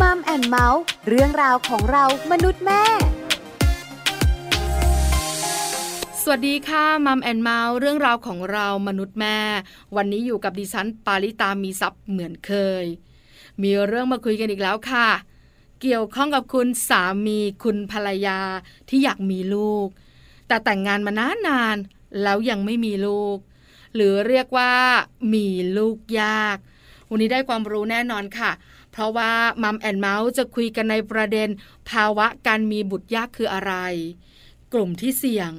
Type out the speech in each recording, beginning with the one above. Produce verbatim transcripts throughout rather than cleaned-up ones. Mom and Mouse เรื่องราวของเรามนุษย์แม่สวัสดีค่ะมัมแอนเมาส์เรื่องราวของเรามนุษย์แม่วันนี้อยู่กับดิฉันปาริตามีทรัพย์เหมือนเคยมีเรื่องมาคุยกันอีกแล้วค่ะเกี่ยวข้องกับคุณสามีคุณภรรยาที่อยากมีลูกแต่แต่งงานมานานๆแล้วยังไม่มีลูกหรือเรียกว่ามีลูกยากวันนี้ได้ความรู้แน่นอนค่ะเพราะว่ามัมแอนเมาส์จะคุยกันในประเด็นภาวะการมีบุตรยากคืออะไรกลุ่มที่เสี่ยง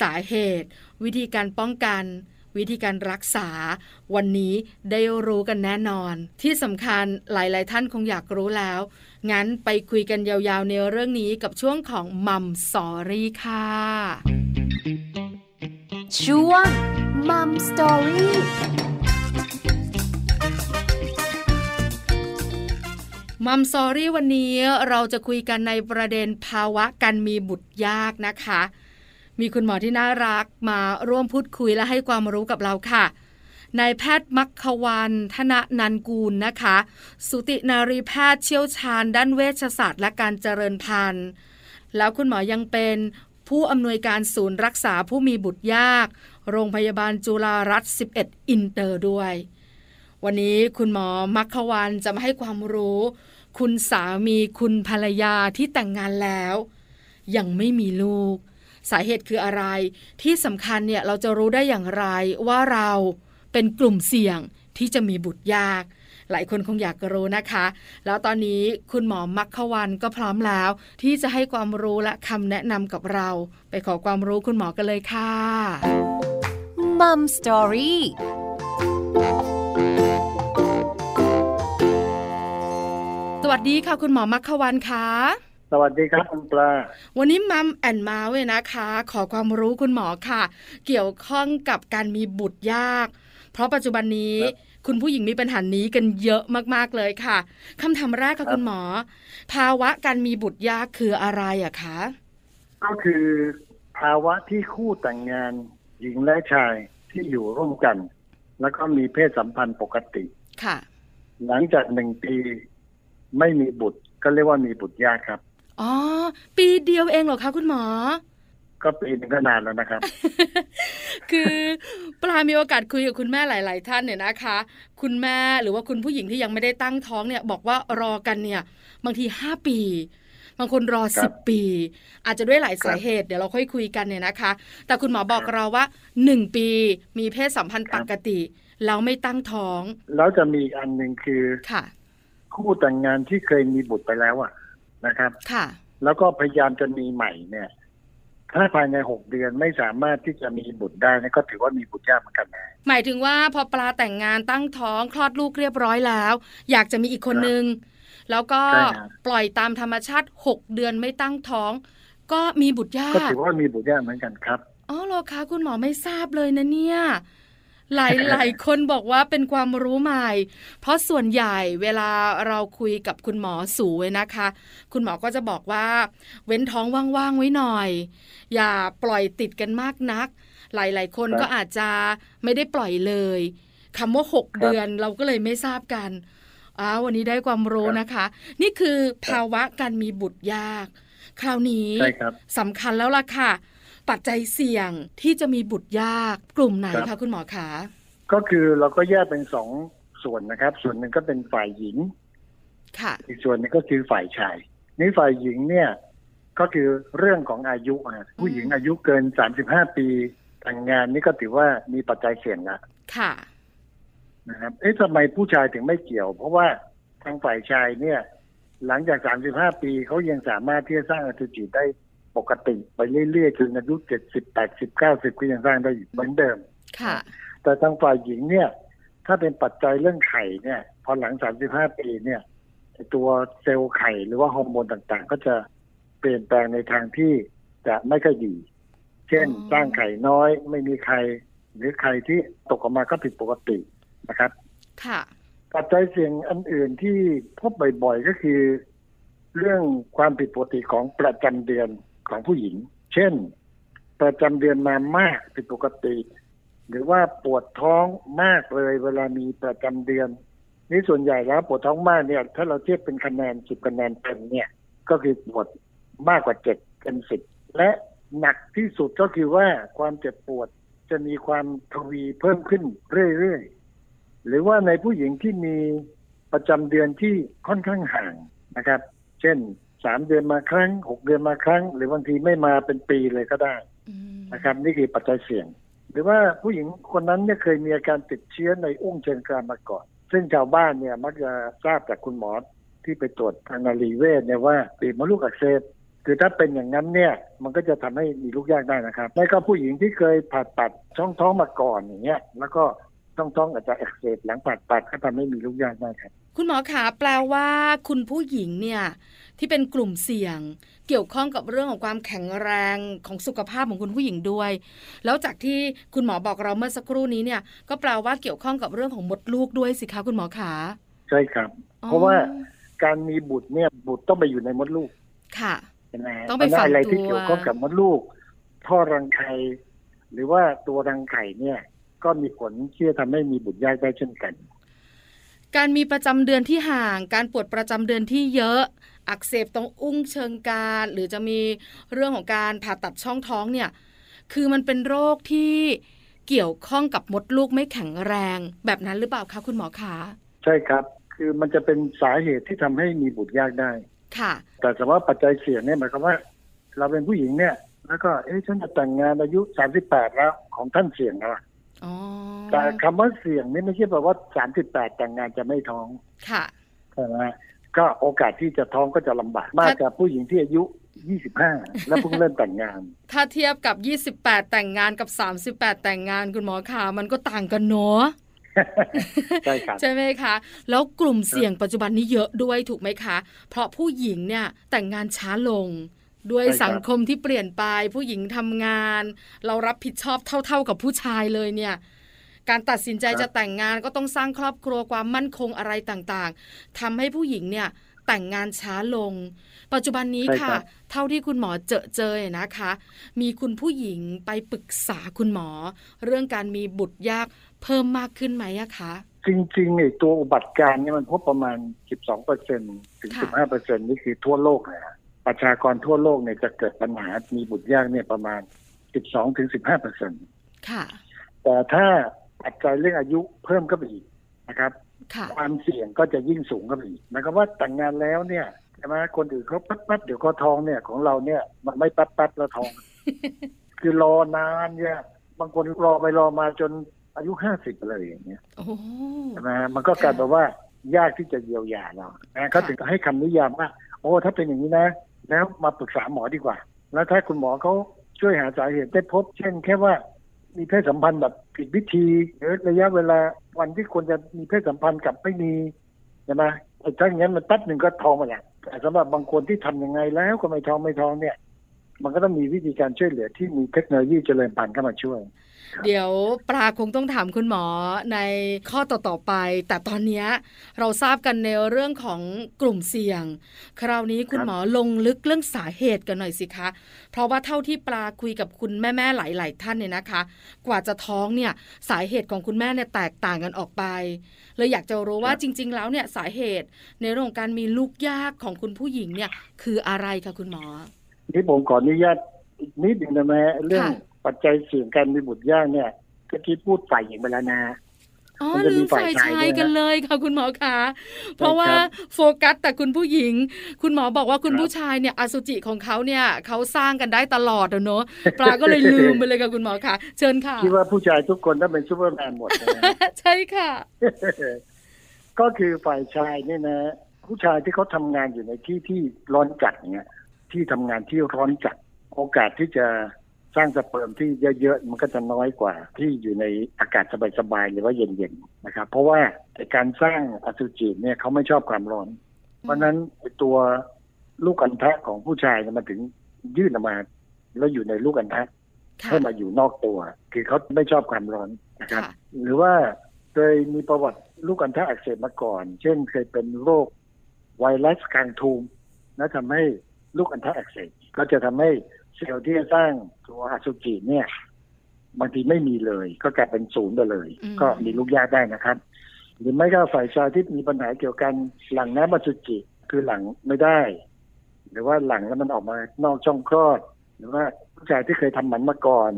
สาเหตุวิธีการป้องกันวิธีการรักษาวันนี้ได้รู้กันแน่นอนที่สำคัญหลายๆท่านคงอยากรู้แล้วงั้นไปคุยกันยาวๆในเรื่องนี้กับช่วงของมัมสอรี่ค่ะช่วงมัมสตอรี่มัมสอรี่วันนี้เราจะคุยกันในประเด็นภาวะการมีบุตรยากนะคะมีคุณหมอที่น่ารักมาร่วมพูดคุยและให้ความรู้กับเราค่ะนายแพทย์มัคควรรณ ธนนันกูลนะคะสูตินารีแพทย์เชี่ยวชาญด้านเวชศาสตร์และการเจริญพันธุ์แล้วคุณหมอยังเป็นผู้อำนวยการศูนย์รักษาผู้มีบุตรยากโรงพยาบาลจุฬารัตน์สิบเอ็ดอินเตอร์ด้วยวันนี้คุณหมอมัคควรรณจะมาให้ความรู้คุณสามีคุณภรรยาที่แต่งงานแล้วยังไม่มีลูกสาเหตุคืออะไรที่สำคัญเนี่ยเราจะรู้ได้อย่างไรว่าเราเป็นกลุ่มเสี่ยงที่จะมีบุตรยากหลายคนคงอยากรู้นะคะแล้วตอนนี้คุณหมอมัคควรรณก็พร้อมแล้วที่จะให้ความรู้และคำแนะนำกับเราไปขอความรู้คุณหมอกันเลยค่ะ Mom Story สวัสดีค่ะคุณหมอมัคควรรณค่ะสวัสดีครับคุณปลาวันนี้มัมแอนเมาส์เนี่ยนะคะขอความรู้คุณหมอค่ะเกี่ยวข้องกับการมีบุตรยากเพราะปัจจุบันนี้คุณผู้หญิงมีปัญหานี้กันเยอะมากๆเลยค่ะคำถามแรกค่ะคุณหมอภาวะการมีบุตรยากคืออะไรอะคะก็คือภาวะที่คู่แต่งงานหญิงและชายที่อยู่ร่วมกันแล้วก็มีเพศสัมพันธ์ปกติค่ะหลังจากหนึ่งปีไม่มีบุตรก็เรียกว่ามีบุตรยากครับอ๋อปีเดียวเองเหรอคะคุณหมอก็ปีนึงก็นานแล้วนะครับ คือปลามีโอกาสคุยกับคุณแม่หลายๆท่านเนี่ยนะคะคุณแม่หรือว่าคุณผู้หญิงที่ยังไม่ได้ตั้งท้องเนี่ยบอกว่ารอกันเนี่ยบางทีห้าปีบางคนรอสิบปีอาจจะด้วยหลายสาเหตุเดี๋ยวเราค่อยคุยกันเนี่ยนะคะแต่คุณหมอบอกเราว่าหนึ่งปีมีเพศสัมพันธ์ปกติแล้วไม่ตั้งท้องแล้วจะมีอันนึงคือค่ะคู่แต่งงานที่เคยมีบุตรไปแล้วอ่ะนะครับค่ะแล้วก็พยายามจะมีใหม่เนี่ยถ้าภายในหกเดือนไม่สามารถที่จะมีบุตรได้นี่ก็ถือว่ามีบุตรยากเหมือนกันนะหมายถึงว่าพอปลาแต่งงานตั้งท้องคลอดลูกเรียบร้อยแล้วอยากจะมีอีกคนนึงแล้วก็ปล่อยตามธรรมชาติหกเดือนไม่ตั้งท้องก็มีบุตรยากก็ถือว่ามีบุตรยากเหมือนกันครับอ๋อเหรอคะคุณหมอไม่ทราบเลยนะเนี่ยหลายๆคนบอกว่าเป็นความรู้ใหม่เพราะส่วนใหญ่เวลาเราคุยกับคุณหมอสู๋นะคะคุณหมอก็จะบอกว่าเว้นท้องว่างๆไว้หน่อยอย่าปล่อยติดกันมากนักหลายๆคนก็อาจจะไม่ได้ปล่อยเลยคำว่าหกเดือนเราก็เลยไม่ทราบกันอ้าววันนี้ได้ความรู้นะคะนี่คือภาวะการมีบุตรยากคราวนี้สำคัญแล้วล่ะค่ะปัจจัยเสี่ยงที่จะมีบุตรยากกลุ่มไหนคะคุณหมอคะก็คือเราก็แยกเป็นสองส่วนนะครับส่วนหนึ่งก็เป็นฝ่ายหญิงค่ะอีกส่วนนึงก็คือฝ่ายชายในฝ่ายหญิงเนี่ยก็คือเรื่องของอายุนะผู้หญิงอายุเกินสามสิบห้าปีแต่งงานนี่ก็ถือว่ามีปัจจัยเสี่ยงละค่ะนะครับเอ๊ะทำไมผู้ชายถึงไม่เกี่ยวเพราะว่าทางฝ่ายชายเนี่ยหลังจากสามสิบห้าปีเขายังสามารถที่จะสร้างอสุจิได้ปกติไปเรื่อยๆจนอายุเจ็ดสิบแปดสิบเก้าสิบก็ยังสร้างได้เหมือนเดิมค่ะแต่ทางฝ่ายหญิงเนี่ยถ้าเป็นปัจจัยเรื่องไข่เนี่ยพอหลังสามสิบห้าปีเนี่ยตัวเซลล์ไข่หรือว่าฮอร์โมนต่างๆก็จะเปลี่ยนแปลงในทางที่จะไม่ค่อยดีเช่นสร้างไข่น้อยไม่มีไข่หรือไข่ที่ตกออกมาก็ผิดปกตินะครับค่ะปัจจัยเสี่ยงอันอื่นที่พบบ่อยๆก็คือเรื่องความผิดปกติของประจำเดือนของผู้หญิงเช่นประจำเดือนมามากผิดปกติหรือว่าปวดท้องมากเลยเวลามีประจำเดือน นี่ส่วนใหญ่แล้วปวดท้องมากเนี่ยถ้าเราเทียบเป็นคะแนนสิบคะแนนเต็มเนี่ยก็คือปวดมากกว่าเจ็ดเป็นสิบและหนักที่สุดก็คือว่าความเจ็บปวดจะมีความทวีเพิ่มขึ้นเรื่อยๆหรือว่าในผู้หญิงที่มีประจำเดือนที่ค่อนข้างห่างนะครับเช่นสามเดือนมาครั้งหกเดือนมาครั้งหรือบางทีไม่มาเป็นปีเลยก็ได้นะครับนี่คือปัจจัยเสี่ยงหรือว่าผู้หญิงคนนั้นเนี่ยเคยมีอาการติดเชื้อในอุ้งเชิงกรานมาก่อนซึ่งชาวบ้านเนี่ยมักจะทราบจากคุณหมอที่ไปตรวจทางนารีเวชเนี่ยว่าปีมดลูกอักเสบคือถ้าเป็นอย่างนั้นเนี่ยมันก็จะทำให้มีลูกยากได้นะครับแล้วก็ผู้หญิงที่เคยผ่าตัดช่องท้องมาก่อนอย่างเงี้ยแล้วก็ช่องท้องอาจจะอักเสบหลังผ่าตัดก็ทำให้มีลูกยากได้ครับคุณหมอคะแปลว่าคุณผู้หญิงเนี่ยที่เป็นกลุ่มเสี่ยงเกี่ยวข้องกับเรื่องของความแข็งแรงของสุขภาพของคุณผู้หญิงด้วยแล้วจากที่คุณหมอบอกเราเมื่อสักครู่นี้เนี่ยก็แปลว่าเกี่ยวข้องกับเรื่องของมดลูกด้วยสิคะคุณหมอคะใช่ครับเพราะว่าการมีบุตรเนี่ยบุตรต้องไปอยู่ในมดลูกค่ะต้องไปฝังตัวอะไรที่เกี่ยวข้องกับมดลูกท่อรังไข่หรือว่าตัวรังไข่เนี่ยก็มีผลที่จะทำให้มีบุตรยากได้เช่นกันการมีประจำเดือนที่ห่างการปวดประจำเดือนที่เยอะอักเสบตรงอุ้งเชิงกรานหรือจะมีเรื่องของการผ่าตัดช่องท้องเนี่ยคือมันเป็นโรคที่เกี่ยวข้องกับมดลูกไม่แข็งแรงแบบนั้นหรือเปล่าคะคุณหมอคะใช่ครับคือมันจะเป็นสาเหตุที่ทำให้มีบุตรยากได้ค่ะแต่สภาพปัจจัยเสี่ยงเนี่ยหมายความว่าเราเป็นผู้หญิงเนี่ยแล้วก็เอ๊ะฉันจะแต่งงานอายุสามสิบแปดแล้วของท่านเสี่ยงนะแต่คำว่าเสี่ยงนี่ไม่ใช่แปลว่าสามสิบแปดแต่งงานจะไม่ท้องค่ะใช่ไหมก็โอกาสที่จะท้องก็จะลำบากมากกว่าผู้หญิงที่อายุยี่สิบห้าแล้วเพิ่งเริ่มแต่งงานถ้าเทียบกับยี่สิบแปดแต่งงานกับสามสิบแปดแต่งงานคุณหมอคะมันก็ต่างกันเนาะใช่ครับใช่ไหมคะแล้วกลุ่มเสี่ยงปัจจุบันนี้เยอะด้วยถูกไหมคะเพราะผู้หญิงเนี่ยแต่งงานช้าลงด้วยสังคมที่เปลี่ยนไปผู้หญิงทำงานเรารับผิดชอบเท่าๆกับผู้ชายเลยเนี่ยการตัดสินใจจะแต่งงานก็ต้องสร้างครอบครัวความมั่นคงอะไรต่างๆทำให้ผู้หญิงเนี่ยแต่งงานช้าลงปัจจุบันนี้ค่ะเท่าที่คุณหมอเจอเจอนะคะมีคุณผู้หญิงไปปรึกษาคุณหมอเรื่องการมีบุตรยากเพิ่มมากขึ้นไหมคะจริงๆไอ้ตัวอุบัติการเนี่ยมันพบประมาณ สิบสองเปอร์เซ็นต์ ถึง สิบห้าเปอร์เซ็นต์ นี่คือทั่วโลกนะประชากรทั่วโลกเนี่ยจะเกิดปัญหามีบุตรยากเนี่ยประมาณ สิบสอง ถึง สิบห้าเปอร์เซ็นต์ ค่ะแต่ถ้าปัจจัยเรื่องอายุเพิ่มก็ไปอีกนะครับความเสี่ยงก็จะยิ่งสูงก็ไปอีกหมายความว่าแต่งงานแล้วเนี่ยใช่ไหมคนอื่นเขาปั๊บปั๊บเดี๋ยวเขาท้องเนี่ยของเราเนี่ยมันไม่ปั๊บปั๊บแล้วท้อง คือรอนานเนี่ยบางคนรอไปรอมาจนอายุห้าสิบเลยอย่างเงี้ยใช่ไหมมันก็กลายเป็นว่ายากที่จะเยียวยาเรานะเขาถึงให้คำนิยามว่าโอ้ถ้าเป็นอย่างนี้นะแล้วมาปรึกษาหมอดีกว่าแล้วถ้าคุณหมอเขาช่วยหาสาเหตุได้พบเช่นแค่ว่ามีเพศสัมพันธ์แบบผิดวิธีหรือระยะเวลาวันที่ควรจะมีเพศสัมพันธ์กับไม่มีใช่ไหมไอ้ทั้งนั้นมันตัดหนึ่งก็ท้องมาแล้วแต่สำหรับบางคนที่ทำยังไงแล้วก็ไม่ท้องไม่ท้องเนี่ยมันก็ต้องมีวิธีการช่วยเหลือที่มีเทคโนโลยีเจริญพันธุ์เข้ามาช่วยเดี๋ยวปลาคงต้องถามคุณหมอในข้อต่อๆไปแต่ตอนนี้เราทราบกันในเรื่องของกลุ่มเสี่ยงคราวนี้คุณหมอลงลึกเรื่องสาเหตุกันหน่อยสิคะเพราะว่าเท่าที่ปลาคุยกับคุณแม่ๆหลายๆท่านเนี่ยนะคะกว่าจะท้องเนี่ยสาเหตุของคุณแม่เนี่ยแตกต่างกันออกไปเลยอยากจะรู้ว่าจริงๆแล้วเนี่ยสาเหตุในเรื่องของการมีลูกยากของคุณผู้หญิงเนี่ยคืออะไรคะคุณหมอที่ผมขออนุญาตอีกนิดหนึ่งนะแม่เรื่องปัจจัยเสี่ยงการมีบุตรยากเนี่ยก็ที่พูดฝ่ายหญิงไปแล้วนะอ๋อลืมฝ่ายชายกันเลยค่ะคุณหมอคะเพราะว่าโฟกัสแต่คุณผู้หญิงคุณหมอบอกว่าคุณผู้ชายเนี่ยอสุจิของเขาเนี่ยเขาสร้างกันได้ตลอดเนอะปลาก็เลยลืมไปเลยค่ะคุณหมอคะเชิญค่ะคิดว่าผู้ชายทุกคนต้องเป็นซูเปอร์แมนหมดใช่ค่ะก็คือฝ่ายชายเนี่ยนะผู้ชายที่เขาทำงานอยู่ในที่ที่ร้อนจัดเนี่ยที่ทำงานที่ร้อนจัดโอกาสที่จะสร้างสเปิร์มที่เยอะๆมันก็จะน้อยกว่าที่อยู่ในอากาศสบายๆหรือว่าเย็นๆนะครับเพราะว่าการสร้างอสุจิเนี่ยเขาไม่ชอบความร้อนเพราะนั้นตัวลูกอัณฑะของผู้ชายมันถึงยื่นออกมาแล้วอยู่ในลูกอัณฑะให้มาอยู่นอกตัวคือเขาไม่ชอบความร้อนนะครับหรือว่าเคยมีประวัติลูกอัณฑะอักเสบมาก่อนเช่นเคยเป็นโรคไวรัสคางทูมและทำให้ลูกอัณฑะอักเสบก็จะทำให้เซลล์ที่สร้างตัวอสุจิเนี่ยบางทีไม่มีเลยก็กลายเป็นศูนย์ไปเลยก็มีลูกยากได้นะครับ หรือไม่ก็ฝ่ายชายที่มีปัญหาเกี่ยวกันหลั่งน้ำอสุจิคือหลั่งไม่ได้หรือว่าหลั่งแล้วมันออกมานอกช่องคลอดหรือว่าผู้ชายที่เคยทำหมันมาก่อน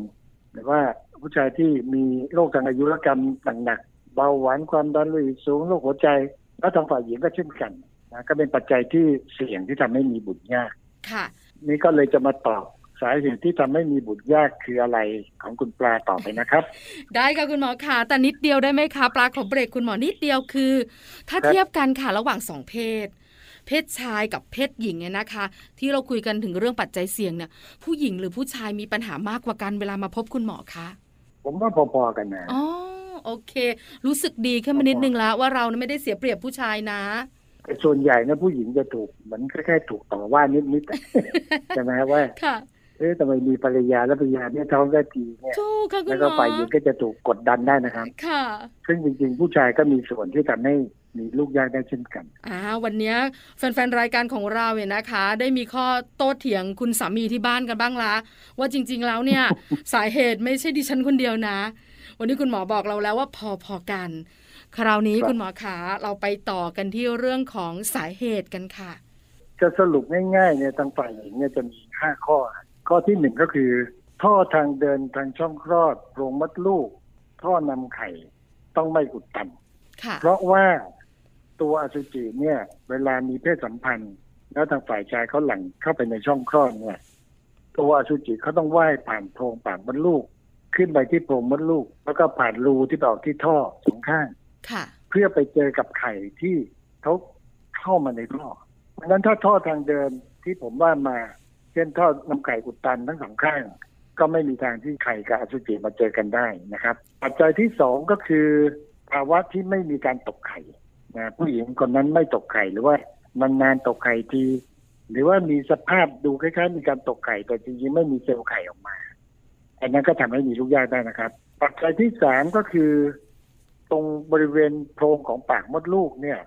หรือว่าผู้ชายที่มีโรคทางอายุรกรรมหนักๆเบาหวานความดันโลหิตสูงโรคหัวใจและทางฝ่ายหญิงก็เช่นกันนะก็เป็นปัจจัยที่เสี่ยงที่ทำให้มีบุตรยากค่ะนี่ก็เลยจะมาตอบสาเหตุที่ทำให้มีบุตรยากคืออะไรของคุณปลาตอบไปนะครับได้ค่ะคุณหมอค่ะแต่นิดเดียวได้ไหมคะปลาขอเบรกคุณหมอนิดเดียวคือถ้าเทียบกันค่ะระหว่างสองเพศเพศชายกับเพศหญิงเนี่ยนะคะที่เราคุยกันถึงเรื่องปัจจัยเสี่ยงเนี่ยผู้หญิงหรือผู้ชายมีปัญหามากกว่ากันเวลามาพบคุณหมอคะผมว่าพอๆกันนะอ๋อโอเครู้สึกดีขึ้นมานิดนึงแล้วว่าเราไม่ได้เสียเปรียบผู้ชายนะแต่ส่วนใหญ่นะผู้หญิงจะถูกเหมือนคล้ายๆถูกต่อว่านิดๆใช่ไหมว่าค่ะเอ๊ะทำไมมีภรรยาแล้วภรรยาเนี่ยท้องได้ทีเนี่ยแล้วก็ฝ่ายหญิงก็จะถูกกดดันได้นะครับค่ะซึ่งจริงๆผู้ชายก็มีส่วนที่ทำให้มีลูกยากได้เช่นกันอ่าวันนี้แฟนๆรายการของเราเนี่ยนะคะได้มีข้อโต้เถียงคุณสามีที่บ้านกันบ้างละว่าจริงๆแล้วเนี่ย สาเหตุไม่ใช่ดิฉันคนเดียวนะวันนี้คุณหมอบอกเราแล้วว่าพอๆกันคราวนี้ คุณหมอขาเราไปต่อกันที่เรื่องของสาเหตุกันค่ะจะสรุปง่ายๆเนี่ยทางฝ่ายหญิงเนี่ยจะมีห้าข้อข้อที่หนึ่งก็คือท่อทางเดินทางช่องคลอดโพรงมดลูกท่อนำไข่ต้องไม่อุดตันเพราะว่าตัวอสุจิเนี่ยเวลามีเพศสัมพันธ์แล้วทางฝ่ายชายเขาหลั่งเข้าไปในช่องคลอดเนี่ยตัวอสุจิเขาต้องว่ายผ่านโพรงปากมดลูกขึ้นไปที่โพรงมดลูกแล้วก็ผ่านรูที่ออกที่ท่อสองข้างเพื่อไปเจอกับไข่ที่เขาเข้ามาในท่อเพราะฉะนั้นถ้าท่อทางเดินที่ผมว่ามาเช่นท่อนำไข่อุดตันทั้งสองข้างก็ไม่มีทางที่ไข่กับอสุจิมาเจอกันได้นะครับปัจจัยที่สองก็คือภาวะที่ไม่มีการตกไข่นะผู้หญิงคนนั้นไม่ตกไข่หรือว่านานๆตกไข่ทีหรือว่ามีสภาพดูคล้ายๆมีการตกไข่แต่จริงๆไม่มีเซลล์ไข่ออกมาอันนั้นก็ทำให้มีลูกยากได้นะครับปัจจัยที่สามก็คือตรงบริเวณโพรงของปากมดลูกเนี่ย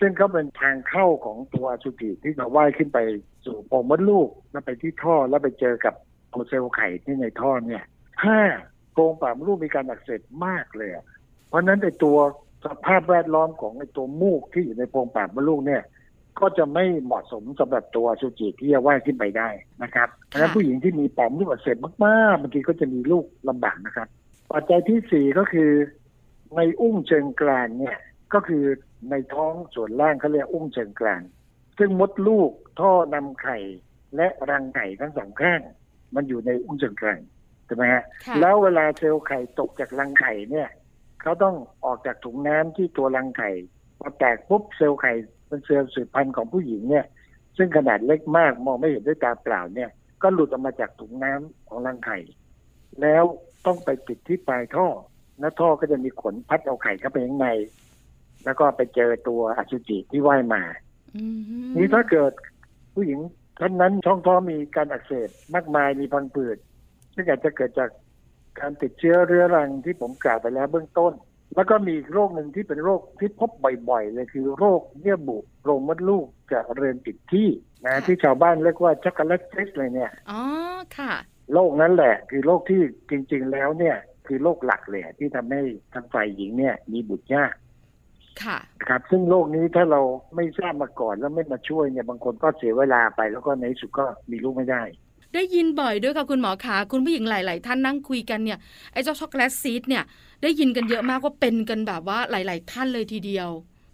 ซึ่งก็เป็นทางเข้าของตัวอสุจิที่จะว่ายขึ้นไปสู่โพรงมดลูกแล้วไปที่ท่อแล้วไปเจอกับตัวเซลล์ไข่ที่ในท่อเนี่ยถ้าโพรงปากมดลูกมีการอักเสบมากเลยเพราะนั้นไอ้ตัวสภาพแวดล้อมของไอ้ตัวมูกที่อยู่ในโพรงปากมดลูกเนี่ยก็จะไม่เหมาะสมสำหรับตัวอสุจิที่จะว่ายขึ้นไปได้นะครับเพราะฉะนั้นผู้หญิงที่มีปากมดลูกอักเสบมากๆบางทีก็จะมีลูกลำบากนะครับปัจจัยที่สี่ก็คือในอุ้งเชิงกรานเนี่ยก็คือในท้องส่วนล่างเขาเรียกอุ้งเชิงกรานซึ่งมดลูกท่อนำไข่และรังไข่ทั้งสองข้างมันอยู่ในอุ้งเชิงกรานใช่ไหมฮะแล้วเวลาเซลล์ไข่ตกจากรังไข่เนี่ยเขาต้องออกจากถุงน้ำที่ตัวรังไข่พอแตกปุ๊บเซลล์ไข่เป็นเซลล์สืบพันธุ์ของผู้หญิงเนี่ยซึ่งขนาดเล็กมากมองไม่เห็นด้วยตาเปล่าเนี่ยก็หลุดออกมาจากถุงน้ำของรังไข่แล้วต้องไปติดที่ปลายท่อและท่อก็จะมีขนพัดเอาไข่เข้าไปข้างในแล้วก็ไปเจอตัวอสุจิที่ว่ายมา mm-hmm. นี่ถ้าเกิดผู้หญิงท่านนั้นช่องท้องมีการอักเสบมากมายมีพังผืดซึ่งอาจจะเกิดจากการติดเชื้อเรื้อรังที่ผมกล่าวไปแล้วเบื้องต้นแล้วก็มีโรคหนึ่งที่เป็นโรคที่พบบ่อยๆเลยคือโรคเยื่อบุโพรงมดลูกจะเรือนติดที่นะที่ชาวบ้านเรียกว่าช็อกโกแลตซิสเลยเนี่ยอ๋อค่ะโรคนั้นแหละคือโรคที่จริงๆแล้วเนี่ยคือโรคหลักเลยที่ทำให้ทางฝ่ายหญิงเนี่ยมีบุตรยากค่ะครับซึ่งโรคนี้ถ้าเราไม่ทราบมาก่อนแล้วไม่มาช่วยเนี่ยบางคนก็เสียเวลาไปแล้วก็ในสุดก็มีลูกไม่ได้ได้ยินบ่อยด้วยค่ะคุณหมอขาคุณผู้หญิงหลายๆท่านนั่งคุยกันเนี่ยไอ้เจ้าช็อกโกแลตซีดเนี่ยได้ยินกันเยอะมากว่าเป็นกันแบบว่าหลายๆท่านเลยทีเดียว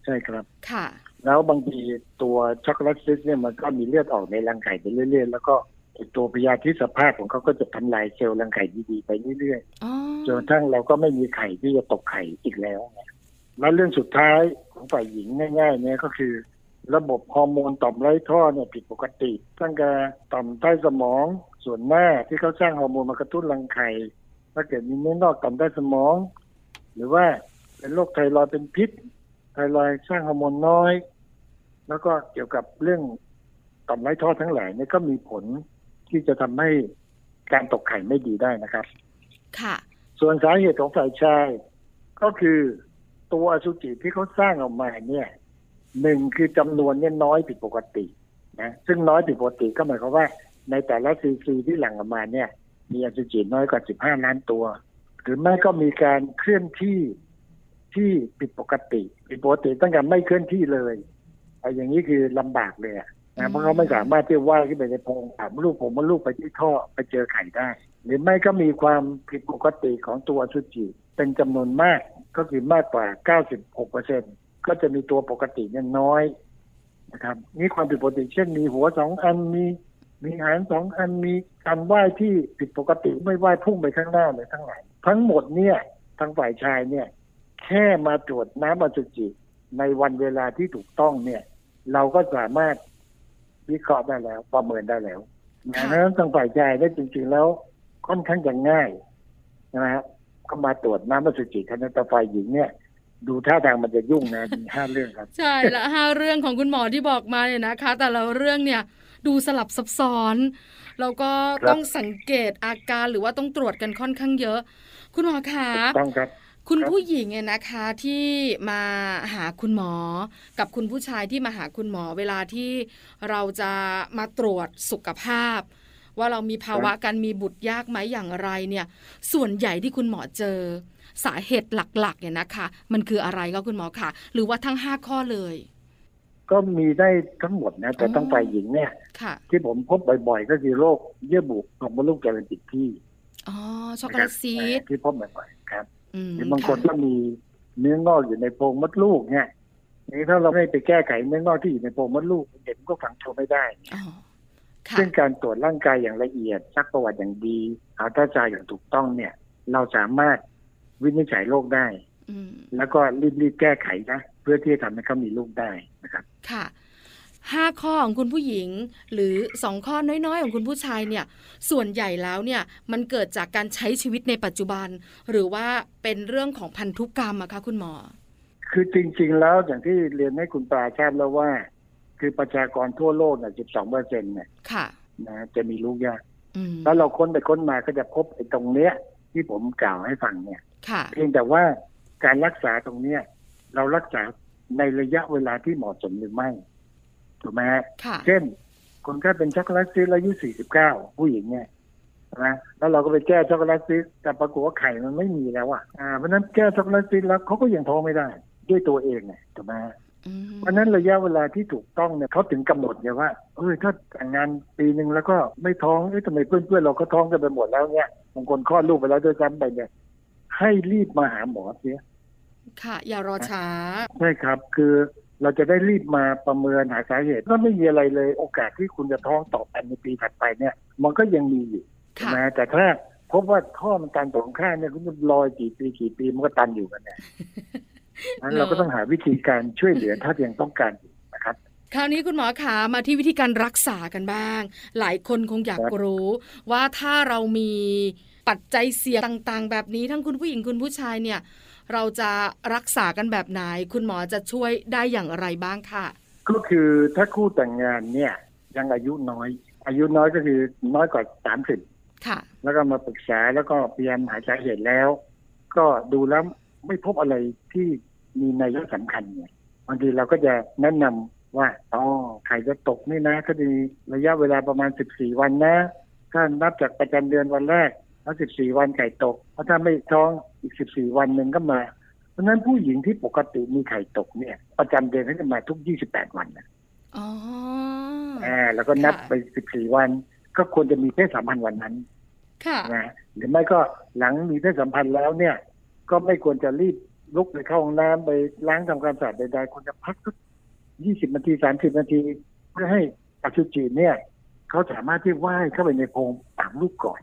ใช่ครับค่ะแล้วบางทีตัวช็อกโกแลตซีดเนี่ยมันก็มีเลือดออกในรังไข่ไปเรื่อยๆแล้วก็ตัวพยาธิสภาพของเขาก็จะทำลายเซลล์รังไข่ดีๆไปเรื่อยๆจนกระทั่งเราก็ไม่มีไข่ที่จะตกไข่อีกแล้วและเรื่องสุดท้ายของฝ่ายหญิงง่ายๆเนี่ยก็คือระบบฮอร์โมนต่อมไร้ท่อเนี่ยผิดปกติตั้งแต่ต่อมใต้สมองส่วนหน้าที่เขาสร้างฮอร์โมนมากระตุ้นรังไข่ถ้าเกิดมีเนื้อนอกต่อมใต้สมองหรือว่าเป็นโรคไทรอยด์เป็นพิษไทรอยด์สร้างฮอร์โมนน้อยแล้วก็เกี่ยวกับเรื่องต่อมไร้ท่อทั้งหลายเนี่ยก็มีผลที่จะทำให้การตกไข่ไม่ดีได้นะครับค่ะส่วนสาเหตุของฝ่ายชายก็คือตัวอสุจิที่เขาสร้างออกมาเนี่ยหนึ่งคือจำนวนเนี่ยน้อยผิดปกตินะซึ่งน้อยผิดปกติก็หมายความว่าในแต่ละซีซีที่หลั่งออกมาเนี่ยมีอสุจิน้อยกว่าสิบห้าล้านตัวหรือไม่ก็มีการเคลื่อนที่ ที่ผิดปกติผิดปกติตั้งแต่ไม่เคลื่อนที่เลยเอาอย่างนี้คือลำบากเลยนะเพราะเขาไม่สามารถที่จะว่ายขึ้นไปในโพรงถามลูกผมว่าลูกไปที่ท่อไปเจอไข่ได้หรือไม่ก็มีความผิดปกติของตัวอสุจิเป็นจำนวนมากก็คือมากกว่า เก้าสิบหกเปอร์เซ็นต์ ก็จะมีตัวปกตินั้นน้อยนะครับนี่ความผิดปกติเช่นมีหัวสองอันมีมีหางสองอันมีการว่ายที่ผิดปกติไม่ว่ายพุ่งไปข้างหน้าเลยทั้งหลายทั้งหมดเนี่ยทางฝ่ายชายเนี่ยแค่มาตรวจน้ำอสุจิในวันเวลาที่ถูกต้องเนี่ยเราก็สามารถวิเคราะห์ได้แล้วประเมินได้แล้วนะฮะทางฝ่ายชายได้จริงๆแล้วค่อนข้างจะง่ายนะฮะก็มาตรวจน้ำอสุจิกันแต่ฝ่ายหญิงเนี่ยดูท่าทางมันจะยุ่งนะมีห้าเรื่องครับใช่ละห้าเรื่องของคุณหมอที่บอกมาเนี่ยนะคะแต่ละเรื่องเนี่ยดูสลับซับซ้อนแล้วก็ต้องสังเกตอาการหรือว่าต้องตรวจกันค่อนข้างเยอะคุณหมอคะต้องครับคุณผู้หญิงเนี่ยนะคะที่มาหาคุณหมอกับคุณผู้ชายที่มาหาคุณหมอเวลาที่เราจะมาตรวจสุขภาพว่าเรามีภาวะการมีบุตรยากไหมอย่างไรเนี่ยส่วนใหญ่ที่คุณหมอเจอสาเหตุหลักๆเนี่ยนะคะมันคืออะไรก็คุณหมอคะหรือว่าทั้งห้าข้อเลยก็มีได้ทั้งหมดนะแต่ต้องฝ่ายหญิงเนี่ยที่ผมพบบ่อยๆก็คือโรคเยื่อบุของมดลูกแกลนติดที่อ๋อช็อกโกแลตซีสที่พบบ่อยๆครับหรือบางคนก็มีเนื้องอกอยู่ในโพรงมดลูกเนี่ยนี่ถ้าเราไม่ไปแก้ไขเนื้องอกที่อยู่ในโพรงมดลูกเด็กก็ฝังโชว์ไม่ได้ซึ่งการตรวจร่างกายอย่างละเอียดซักประวัติอย่างดีอัลตราซาวด์อย่างถูกต้องเนี่ยเราสามารถวินิจฉัยโรคได้แล้วก็รีบๆแก้ไขนะเพื่อที่จะทำให้เขามีลูกได้นะครับค่ะห้าข้อของคุณผู้หญิงหรือสองข้อน้อยๆของคุณผู้ชายเนี่ยส่วนใหญ่แล้วเนี่ยมันเกิดจากการใช้ชีวิตในปัจจุบันหรือว่าเป็นเรื่องของพันธุกรรมอะคะคุณหมอคือจริงๆแล้วอย่างที่เรียนให้คุณปราชญ์ทราบแล้วว่าคือประชากรทั่วโลกเนี่ย สิบสองเปอร์เซ็นต์ เนี่ยค่ะนะจะมีลูกยากแล้วเราค้นไปค้นมาก็จะพบไอ้ตรงเนี้ยที่ผมกล่าวให้ฟังเนี่ยเพียงแต่ว่าการรักษาตรงเนี้ยเรารักษาในระยะเวลาที่เหมาะสมหรือไม่ถูกไหมฮะเช่นคนแค่เป็นช็อกโกแลตซีสอายุสี่สิบเก้าผู้หญิงเนี่ยนะแล้วเราก็ไปแก้ช็อกโกแลตซีสแต่ปรากฏว่าไข่มันไม่มีแล้วอ่ะอ่าเพราะนั้นแก้ช็อกโกแลตซีสแล้วเขาก็ยังท้องไม่ได้ด้วยตัวเองเนี่ยถูกไหมเพราะนั้นระยะเวลาที่ถูกต้องเนี่ยเขาถึงกำหนดไงว่าเอ้ยถ้าแต่งงานปีนึงแล้วก็ไม่ท้องเอ้ยทำไมเพื่อนๆเราก็ท้องกันไปหมดแล้วเนี่ยบางคนคลอดลูกไปแล้วด้วยซ้ำไปเนี่ยให้รีบมาหาหมอเสียค่ะอย่ารอช้าใช่ครับคือเราจะได้รีบมาประเมินหาสาเหตุก็ไม่มีอะไรเลยโอกาสที่คุณจะท้องต่อไปในปีถัดไปเนี่ยมันก็ยังมีอยู่นะแต่ถ้าพบว่าท่อมันตันตรงข้างเนี่ยคุณจะลอยกี่ปีกี่ปีมันก็ตันอยู่กันเนี่ยนั้นเราก็ต้องหาวิธีการช่วยเหลือถ้ายังต้องการนะครับคราวนี้คุณหมอขามาที่วิธีการรักษากันบ้างหลายคนคงอยากรู้ว่าถ้าเรามีปัจจัยเสี่ยงต่างๆแบบนี้ทั้งคุณผู้หญิงคุณผู้ชายเนี่ยเราจะรักษากันแบบไหนคุณหมอจะช่วยได้อย่างไรบ้างค่ะก็คือถ้าคู่แต่งงานเนี่ยยังอายุน้อยอายุน้อยก็คือน้อยกว่าสามสิบค่ะแล้วก็มาปรึกษาแล้วก็พยายามหาสาเหตุแล้วก็ดูแล้วไม่พบอะไรที่มีนัยสำคัญเนี่ยบางทีเราก็จะแนะนำว่าอ๋อไข่จะตกนี่นะก็มีระยะเวลาประมาณสิบสี่วันนะถ้านับจากประจำเดือนวันแรกแล้วสิบสี่วันไข่ตกเพราะถ้าไม่ท้องอีกสิบสี่วันนึงก็มาเพราะนั้นผู้หญิงที่ปกติมีไข่ตกเนี่ยประจำเดือนเขาจะมาทุกยี่สิบแปดวันนะอ๋ออ่าแล้วก็นับไปสิบสี่วันก็ควรจะมีเพศสัมพันธ์วันนั้นค่ะนะหรือไม่ก็หลังมีเพศสัมพันธ์แล้วเนี่ยก็ไม่ควรจะรีบลุกไปเข้าห้องน้ำไปล้างทำความสะอาดใดๆควรจะพักสักยี่สิบนาทีสามสิบนาทีเพื่อให้อสุจิเนี่ยเขาสามารถที่ว่ายเข้าไปในโพรงตามลูกก่อน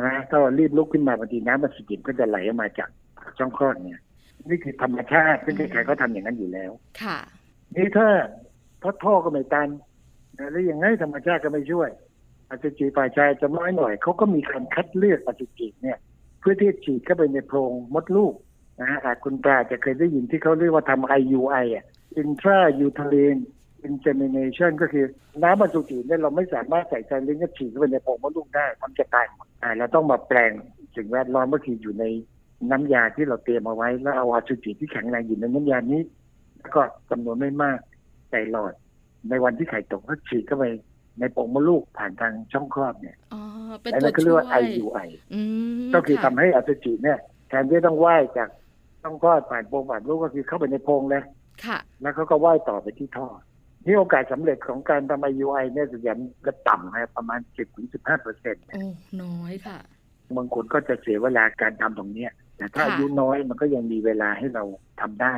นะถ้าเรารีบลุกขึ้นมาบางทีน้ำมันสกิดก็จะไหลออกมาจากช่องคลอดเนี่ยนี่คือธรรมชาติซึ่งใครๆก็ทำอย่างนั้นอยู่แล้วค่ะนี่ถ้าท่อก็ไม่ตันแล้วยังไงธรรมชาติก็ไม่ช่วยอสุจิฝ่ายชายจะน้อยหน่อยเขาก็มีการคัดเลือกอสุจิเนี่ยเพื่อที่จะฉีดเข้าไปในโพรงมดลูกนะฮะคุณปลาจะเคยได้ยินที่เขาเรียกว่าทำ ไอ ยู ไอ อ่ะ Intravuterine Insemination ก็คือน้ำอสุจิเนี่ยเราไม่สามารถใส่ใจเลี้ยงฉีดเข้าไปในโพรงมดลูกได้มันจะตายหมดอ่าเราต้องมาแปลงสิ่งแวดล้อมก็คืออยู่ในน้ำยาที่เราเตรียมเอาไว้แล้วเอาอสุจิที่แข็งแรงอยู่ในน้ำยานี้แล้วก็จำนวนไม่มากใส่หลอดในวันที่ไข่ตกก็ฉีดเข้าไปในโพรงมดลูกผ่านทางช่องคลอดเนี่ยอ๋อเป็นตัวช่วย ไอ ยู ไอ ก็คือทำให้อสุจิเนี่ยแทนที่ต้องว่ายจาก ต้องคลอดผ่านโพรงผ่านลูกก็คือเข้าไปในโพรงเลยค่ะแล้วเขาก็ว่ายต่อไปที่ท่อนี่โอกาสสำเร็จของการทำ ไอ ยู ไอ เนี่ยส่วนใหญ่จะต่ำนะประมาณ สิบถึงสิบห้าเปอร์เซ็นต์ โอ้น้อยค่ะบางคนก็จะเสียเวลาการทำตรงนี้แต่ถ้าอายุน้อยมันก็ยังมีเวลาให้เราทำได้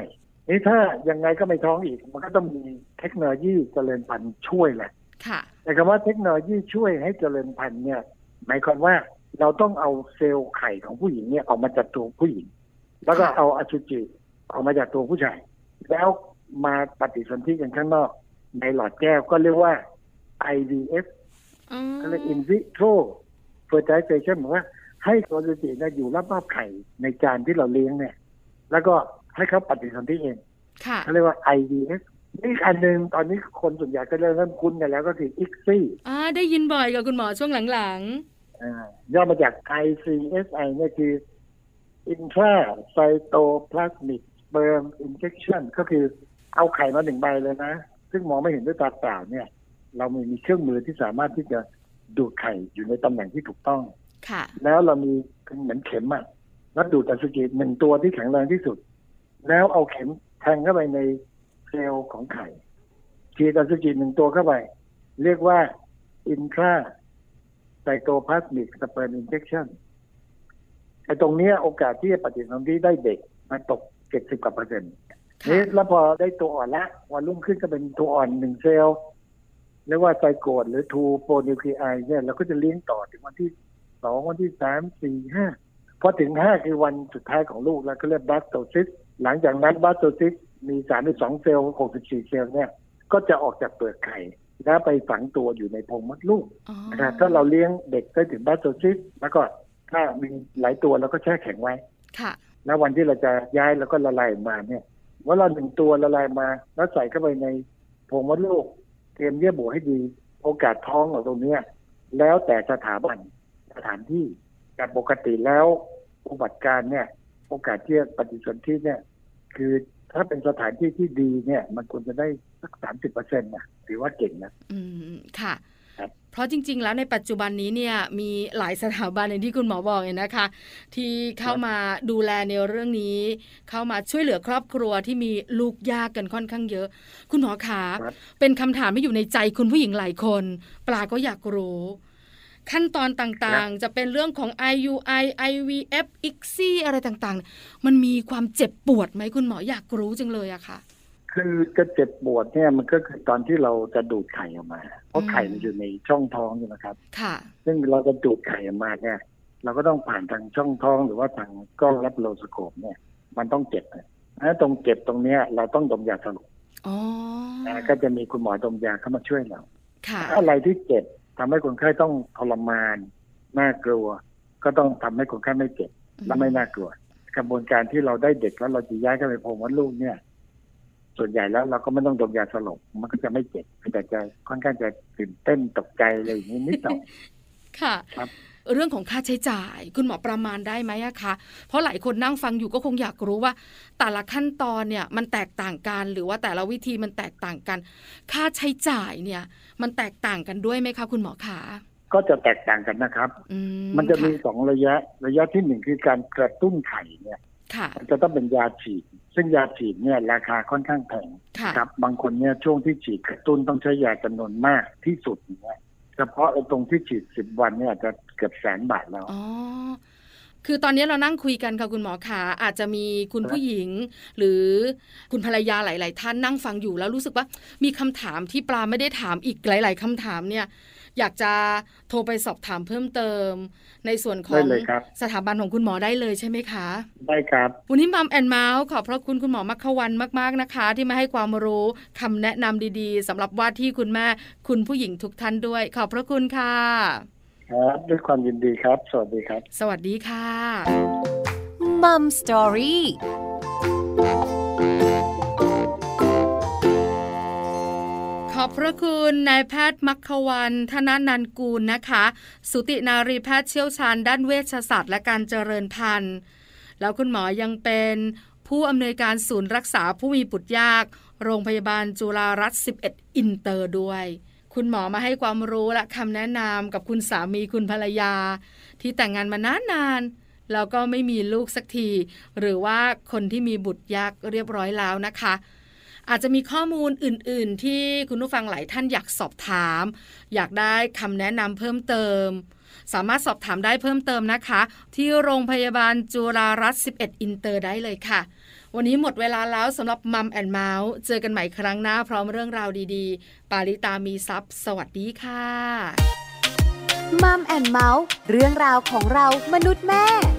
นี่ถ้ายังไงก็ไม่ท้องอีกมันก็ต้องมีเทคโนโลยีเจริญพันธุ์ช่วยแหละค่ะแต่คำว่าเทคโนโลยีช่วยให้เจริญพันธุ์เนี่ยหมายความว่าเราต้องเอาเซลล์ไข่ของผู้หญิงเนี่ยออกมาจากตัวผู้หญิงแล้วก็เอาอสุจิออกมาจากตัวผู้ชายแล้วมาปฏิสนธิกันข้างนอกในหลอดแก้วก็เรียกว่า ไอ วี เอฟ ก็เรียก In vitro fertilization หมายว่าให้ตัวอสุจิเนี่ยอยู่รอบๆไข่ในจานที่เราเลี้ยงเนี่ยแล้วก็ให้เขาปฏิสนธิเองเขาเรียกว่า ไอ วี เอฟ นี่อันนึงตอนนี้คนส่วนใหญ่ก็เริ่มคุ้นกันแล้วก็คือ ไอซี อ่าได้ยินบ่อยกับคุณหมอช่วงหลังๆอ่าย่อมาจาก ไอ ซี เอส ไอ เนี่ยคือ Intra Cytoplasmic Sperm Injection ก็คือเอาไข่มาหนึ่งใบเลยนะซึ่งมองไม่เห็นด้วยตาเปล่าเนี่ยเรามีมีเครื่องมือที่สามารถที่จะดูดไข่อยู่ในตำแหน่งที่ถูกต้องค่ะแล้วเรามีเหมือนเข็มอ่ะแล้วดูดอสุจิหนึ่งตัวที่แข็งแรงที่สุดแล้วเอาเข็มแทงเข้าไปในเซลล์ของไข่ฉีดอสุจิหนึ่งตัวเข้าไปเรียกว่า Intra Cytoplasmic Sperm Injection ไอ้ตรงนี้โอกาสที่จะปฏิสนธิได้เด็กมันตก เจ็ดสิบกว่าเปอร์เซ็นต์ นี่แล้วพอได้ตัวอ่อนละวันรุ่งขึ้นก็เป็นตัวอ่อนหนึ่งเซลล์เรียกว่าไซโกตหรือทูโปรนิวคลีไอเนี่ยเราก็จะเลี้ยงต่อถึงวันที่สองวันที่สาม สี่ ห้าพอถึงห้าคือวันสุดท้ายของลูกแล้วก็เรียกบลาสโตซิสหลังจากนั้นบลาสโตซิสมีสามสิบสองเซลล์หกสิบสี่เซลล์เนี่ยก็จะออกจากเปลือกไข่แล้วไปฝังตัวอยู่ในโพรงมดลูกนะครับถ้าเราเลี้ยงเด็กได้ถึงบลาสโตซิสแล้วก็ถ้ามีหลายตัวเราก็แช่แข็งไว้ค่ะแล้ววันที่เราจะย้ายเราก็ละลายมาเนี่ยว่าเราหนึ่งตัวละลายมาแล้วใส่เข้าไปในโพรงมดลูกเตรียมเยื่อบุให้ดีโอกาสท้องของตรงนี้แล้วแต่สถาบันสถานที่แต่ปกติแล้วอุบัติการเนี่ยโอกาสที่ปฏิสนธิเนี่ยคือถ้าเป็นสถานที่ที่ดีเนี่ยมันควรจะได้สัก สามสิบเปอร์เซ็นต์ นะถือว่าเก่งนะอืมค่ะเพราะจริงๆแล้วในปัจจุบันนี้เนี่ยมีหลายสถาบันอย่างที่คุณหมอบอกเนี่ยนะคะที่เข้ามาดูแลในเรื่องนี้เข้ามาช่วยเหลือครอบครัวที่มีลูกยากกันค่อนข้างเยอะคุณหมอคะเป็นคำถามที่อยู่ในใจคุณผู้หญิงหลายคนปลาก็อยากรู้ขั้นตอนต่างๆจะเป็นเรื่องของ ไอ ยู ไอ ไอ วี เอฟ ไอซี อะไรต่างๆมันมีความเจ็บปวดไหมคุณหมออยากรู้จังเลยอะค่ะคือจะเจ็บปวดเนี่ยมันก็คือตอนที่เราจะดูดไข่ออกมาเพราะไข่มันอยู่ในช่องท้องอยู่นะครับค่ะซึ่งเราจะดูดไข่ออกมาเนี่ยเราก็ต้องผ่านทางช่องท้องหรือว่าทางกล้องลับโลสโคปเนี่ยมันต้องเจ็บนะตรงเจ็บตรงเนี้ยเราต้องดมยาสลบอ๋อก็จะมีคุณหมอดมยาเข้ามาช่วยเราค่ะอะไรที่เจ็บทำให้คนไข้ต้องทรมานน่ากลัวก็ต้องทำให้คนไข้ไม่เจ็บและไม่น่ากลัวกระบวนการที่เราได้เด็กแล้วเราจะย้ายเข้าไปโพรงมดลูกเนี่ยส่วนใหญ่แล้วเราก็ไม่ต้องดมยาสลบมันก็จะไม่เจ็บแต่จะค่อนข้างจะตื่นเต้นตกใจอะไรอย่างนี้นิดหน่อยค่ะเรื่องของค่าใช้จ่ายคุณหมอประมาณได้ไหมคะเพราะหลายคนนั่งฟังอยู่ก็คงอยากรู้ว่าแต่ละขั้นตอนเนี่ยมันแตกต่างกันหรือว่าแต่ละวิธีมันแตกต่างกันค่าใช้จ่ายเนี่ยมันแตกต่างกันด้วยไหมคะคุณหมอคะก็จะแตกต่างกันนะครับ ม, มันจะมีสองระยะระยะที่หนึ่งคือการกระตุ้นไข่เนี่ยจะต้องเป็นยาฉีดซึ่งยาฉีดเนี่ยราคาค่อนข้างแพงครับบางคนเนี่ยช่วงที่ฉีดกระตุ้นต้องใช้ยาจำนวนมากที่สุดเนี่ยเฉพาะตรงที่ฉีดสิบวันเนี่ยอาจจะเกือบแสนบาทแล้วอ๋อคือตอนนี้เรานั่งคุยกันค่ะคุณหมอขาอาจจะมีคุณผู้หญิงหรือคุณภรรยาหลายๆท่านนั่งฟังอยู่แล้วรู้สึกว่ามีคำถามที่ปลาไม่ได้ถามอีกหลายๆคำถามเนี่ยอยากจะโทรไปสอบถามเพิ่มเติมในส่วนของสถาบันของคุณหมอได้เลยใช่ไหมคะได้ครับวันนี้ Mom and Mouse ขอบพระคุณคุณหมอมัคควันมากๆนะคะที่มาให้ความรู้คำแนะนำดีๆสำหรับว่าที่คุณแม่คุณผู้หญิงทุกท่านด้วยขอบพระคุณค่ะครับด้วยความยินดีครับสวัสดีครับสวัสดีค่ะ Mom Storyขอบพระคุณนายแพทย์มัคควันธนนันกูลนะคะสูตินารีแพทย์เชี่ยวชาญด้านเวชศาสตร์และการเจริญพันธุ์แล้วคุณหมอยังเป็นผู้อำนวยการศูนย์รักษาผู้มีบุตรยากโรงพยาบาลจุฬารัตน์สิบเอ็ดอินเตอร์ด้วยคุณหมอมาให้ความรู้และคำแนะนำกับคุณสามีคุณภรรยาที่แต่งงานมานาน แล้วก็ไม่มีลูกสักทีหรือว่าคนที่มีบุตรยากเรียบร้อยแล้วนะคะอาจจะมีข้อมูลอื่นๆที่คุณผู้ฟังหลายท่านอยากสอบถามอยากได้คำแนะนำเพิ่มเติมสามารถสอบถามได้เพิ่มเติมนะคะที่โรงพยาบาลจุฬารัตน์สิบเอ็ดอินเตอร์ได้เลยค่ะวันนี้หมดเวลาแล้วสำหรับ Mom and Mouse เจอกันใหม่ครั้งหน้าพร้อมเรื่องราวดีๆปาริตามีทรัพย์สวัสดีค่ะ Mom and Mouse เรื่องราวของเรามนุษย์แม่